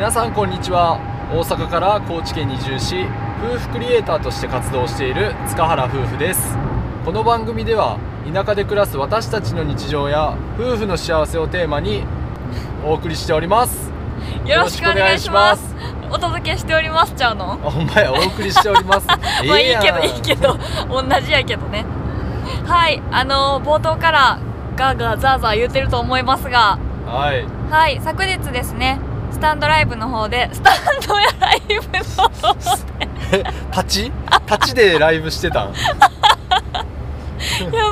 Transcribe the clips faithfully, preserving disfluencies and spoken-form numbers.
皆さんこんにちは。大阪から高知県に移住し、夫婦クリエイターとして活動している塚原夫婦です。この番組では田舎で暮らす私たちの日常や夫婦の幸せをテーマにお送りしております。よろしくお願いします。お届けしておりますちゃうの。ほんまや、お送りしております。まあいいけどいいけど同じやけどね。はい、あのー、冒頭からガーガーザーザー言ってると思いますが、はい、はい、昨日ですね、スタンドライブの方でスタンドライブの方で立ち立ちでライブしてたんや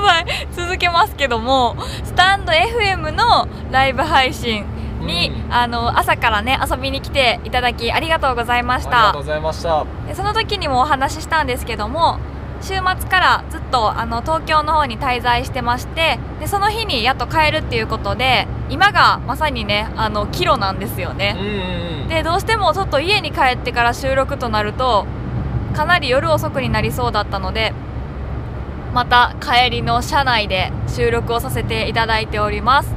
ばい、続けますけども、スタンド エフエム のライブ配信に、うん、あの朝からね遊びに来ていただきありがとうございました。ありがとうございました。その時にもお話ししたんですけども、週末からずっとあの東京の方に滞在してまして、でその日にやっと帰るっていうことで、今がまさにねあの帰路なんですよね、うんうん、でどうしてもちょっと家に帰ってから収録となるとかなり夜遅くになりそうだったので、また帰りの車内で収録をさせていただいております。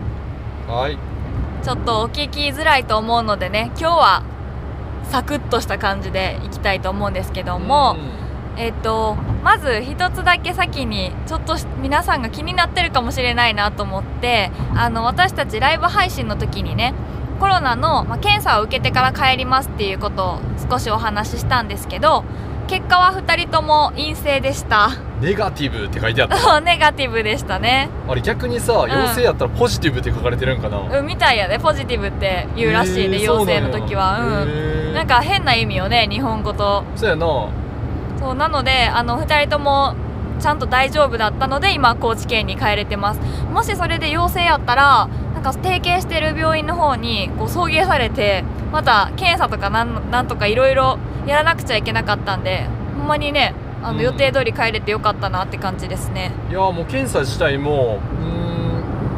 はい。ちょっとお聞きづらいと思うのでね、今日はサクッとした感じでいきたいと思うんですけども、うん、えっとまず一つだけ先にちょっと皆さんが気になってるかもしれないなと思って、あの私たちライブ配信の時にね、コロナの、まあ、検査を受けてから帰りますっていうことを少しお話ししたんですけど、結果はふたりとも陰性でした。ネガティブって書いてあった。ネガティブでしたね。あれ逆にさ、うん、陽性やったらポジティブって書かれてるんかな、うん、みたいやね。ポジティブって言うらしいね、陽性の時は。 う, ん、うんなんか変な意味よね、日本語と。そうやな。そうなので、あのふたりともちゃんと大丈夫だったので、今高知県に帰れてます。もしそれで陽性やったら、なんか提携してる病院の方にこう送迎されて、また検査とかな ん, なんとかいろいろやらなくちゃいけなかったんで、ほんまにねあの、うん、予定通り帰れてよかったなって感じですね。いやもう検査自体もう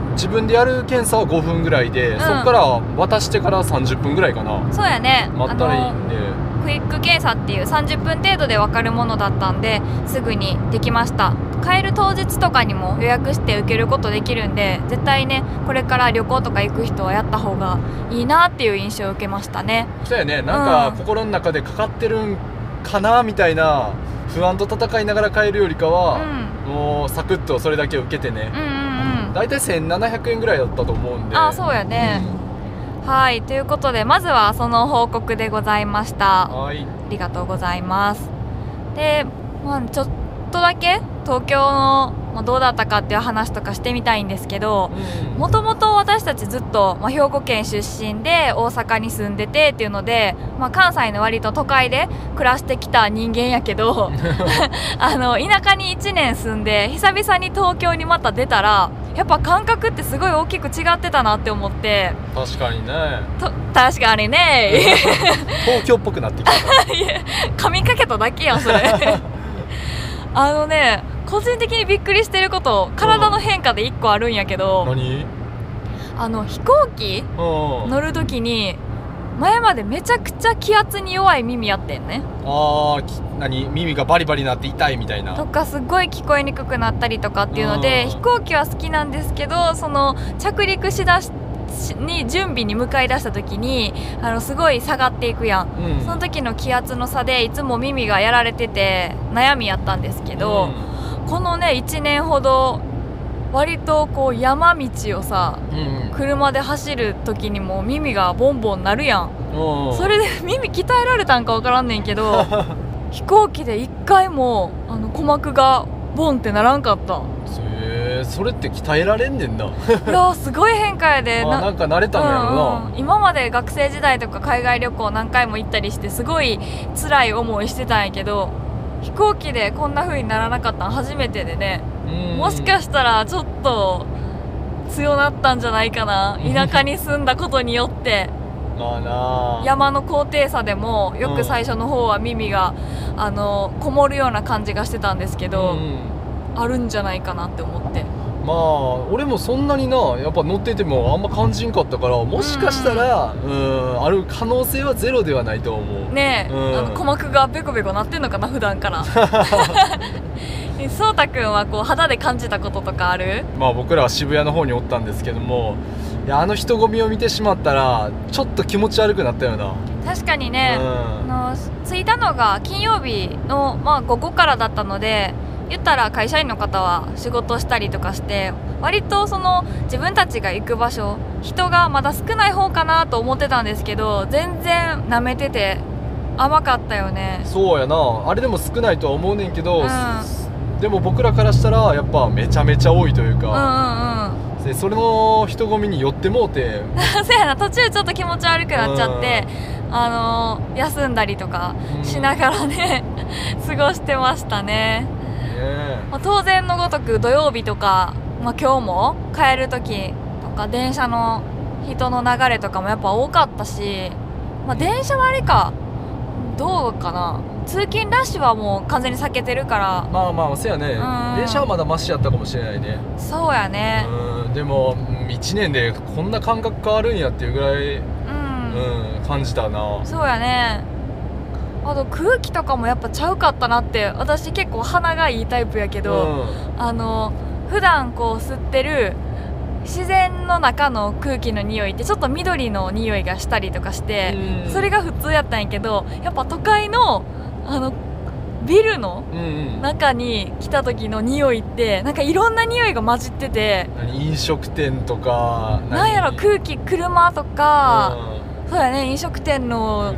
ーん、自分でやる検査はごふんぐらいで、うん、そこから渡してからさんじゅっぷんぐらいかな。そうやね、待ったらいいんで、クイック検査っていうさんじゅっぷん程度で分かるものだったんで、すぐにできました。帰る当日とかにも予約して受けることできるんで、絶対ねこれから旅行とか行く人はやった方がいいなっていう印象を受けましたね。そうやね、なんか心の中でかかってるんかなみたいな不安と戦いながら帰るよりかは、うん、もうサクッとそれだけ受けてね、だいたいせんななひゃくえんぐらいだったと思うんで。あ、そうやね、うん、はい、ということでまずはその報告でございました。はい、ありがとうございます。で、まあ、ちょっとだけ東京の、まあ、どうだったかっていう話とかしてみたいんですけど、もともと私たちずっと、まあ、兵庫県出身で大阪に住んでてっていうので、まあ、関西の割と都会で暮らしてきた人間やけどあの田舎にいちねん住んで久々に東京にまた出たら、やっぱ感覚ってすごい大きく違ってたなって思って。確かにね、と確かにね東京っぽくなってきた噛みかけただけやんそれあのね、個人的にびっくりしてること、体の変化でいっこあるんやけど、何、あの飛行機乗るときに、前までめちゃくちゃ気圧に弱い耳やってんね。あー、何、耳がバリバリなって痛いみたいなとか、すごい聞こえにくくなったりとかっていうので、飛行機は好きなんですけど、その着陸しだしに準備に向かい出した時に、あのすごい下がっていくやん、うん、その時の気圧の差でいつも耳がやられてて悩みやったんですけど、うん、このねいちねんほど割とこう山道をさ、うん、車で走る時にも耳がボンボン鳴るやん。それで耳鍛えられたんか分からんねんけど飛行機で一回もあの鼓膜がボンってならんかった。へー、それって鍛えられんねんな。いやすごい変化やで、 な, なんか慣れたんやろな、うんうん、今まで学生時代とか海外旅行何回も行ったりして、すごい辛い思いしてたんやけど、飛行機でこんな風にならなかったの初めてでね、もしかしたらちょっと強なったんじゃないかな、田舎に住んだことによってまあな、山の高低差でもよく最初の方は耳が、うん、あのこもるような感じがしてたんですけど、うん、あるんじゃないかなって思って。まあ俺もそんなにな、やっぱ乗っててもあんま感じんかったから、もしかしたら、うん、うんある可能性はゼロではないと思うねえ、うん、あの鼓膜がペコペコ鳴ってんのかな普段からそうたくんはこう肌で感じたこととかある？まあ僕らは渋谷の方におったんですけども、いや、あの人混みを見てしまったらちょっと気持ち悪くなったよな。確かにね、うん、あの着いたのが金曜日の、まあ、午後からだったので、言ったら会社員の方は仕事したりとかして、割とその自分たちが行く場所、人がまだ少ない方かなと思ってたんですけど、全然なめてて甘かったよね。そうやな、あれでも少ないとは思うねんけど、うん、でも僕らからしたらやっぱめちゃめちゃ多いというか、でそれの人混みに寄ってもうてそうやな、途中ちょっと気持ち悪くなっちゃって、うん、あの休んだりとかしながらね、うん、過ごしてましたね。まあ、当然のごとく土曜日とか、まあ、今日も帰る時とか電車の人の流れとかもやっぱ多かったし、まあ、電車はあれか、どうかな、通勤ラッシュはもう完全に避けてるから、まあまあそうやね、電車はまだマシやったかもしれないね。そうやね、うん、でもいちねんでこんな感覚変わるんやっていうぐらい、うん、うん、感じたな。そうやね、あと空気とかもやっぱちゃうかったなって。私結構鼻がいいタイプやけど、うん、あの普段こう吸ってる自然の中の空気の匂いってちょっと緑の匂いがしたりとかして、うん、それが普通やったんやけど、やっぱ都会のあのビルの中に来た時の匂いってなんかいろんな匂いが混じってて、飲食店とかなんやろ、空気、車とか、うん、そうやね、飲食店の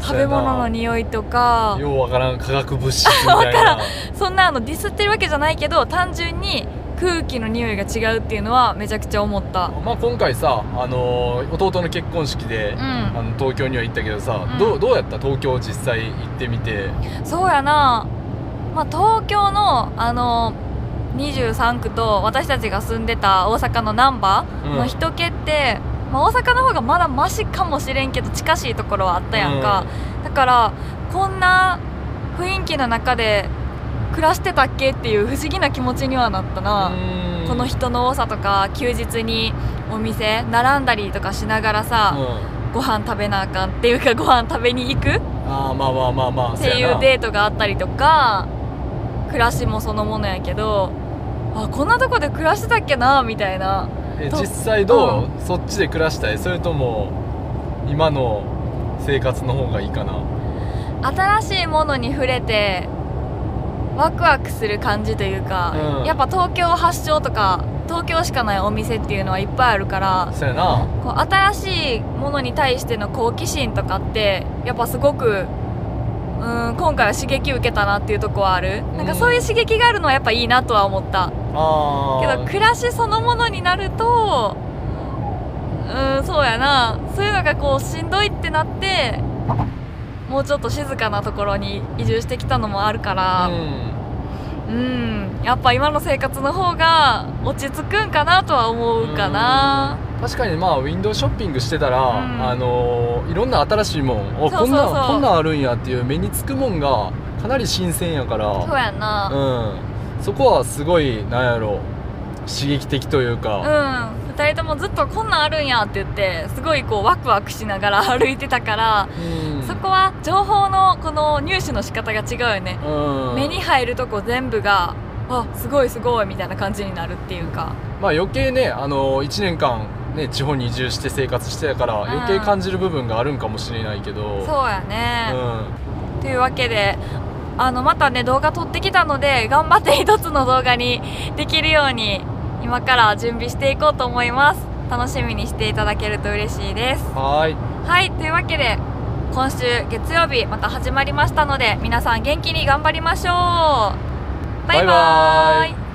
食べ物の匂いとか、ようわからん化学物質みたいなそんなあのディスってるわけじゃないけど、単純に空気の匂いが違うっていうのはめちゃくちゃ思った。まあ、今回さ、あのー、弟の結婚式で、うん、あの東京には行ったけどさ、うん、どう、どうやった東京実際行ってみて。そうやな、まあ、東京の、あのー、にじゅうさんくと私たちが住んでた大阪の難波の人気って、うん、まあ、大阪の方がまだマシかもしれんけど近しいところはあったやんか、うん、だからこんな雰囲気の中で暮らしてたっけっていう不思議な気持ちにはなったな。この人の多さとか、休日にお店並んだりとかしながらさ、うん、ご飯食べなあかんっていうか、ご飯食べに行くっていうデートがあったりとか、暮らしもそのものやけど、あ、こんなとこで暮らしてたっけなみたいな。え、実際どう、うん、そっちで暮らしたい、それとも今の生活の方がいいかな。新しいものに触れてワクワクする感じというか、うん、やっぱ東京発祥とか東京しかないお店っていうのはいっぱいあるから、そうやな、こう新しいものに対しての好奇心とかってやっぱすごく、うん、今回は刺激受けたなっていうとこはある、うん、なんかそういう刺激があるのはやっぱいいなとは思った。あけど暮らしそのものになると、うん、そうやな、そういうのがこうしんどいってなってもうちょっと静かなところに移住してきたのもあるから、うん、うん、やっぱ今の生活の方が落ち着くんかなとは思うかな。確かに、まあウィンドウショッピングしてたら、うん、あのいろんな新しいもん、こんなこんなんあるんやっていう目につくもんがかなり新鮮やから、そうやな、うん、そこはすごいなんやろ刺激的というか、うん、ふたりともずっとこんなんあるんやって言ってすごいこうワクワクしながら歩いてたから、うん、そこは情報のこの入手の仕方が違うよね、うん、目に入るとこ全部があ、すごいすごいみたいな感じになるっていうか、まあ余計ね、あのいちねんかん、ね、地方に移住して生活してたから、うん、余計感じる部分があるんかもしれないけど。そうやね、うん、というわけであのまたね動画撮ってきたので、頑張って一つの動画にできるように今から準備していこうと思います。楽しみにしていただけると嬉しいです。はいはい、というわけで今週月曜日また始まりましたので、皆さん元気に頑張りましょう。バイバーイ。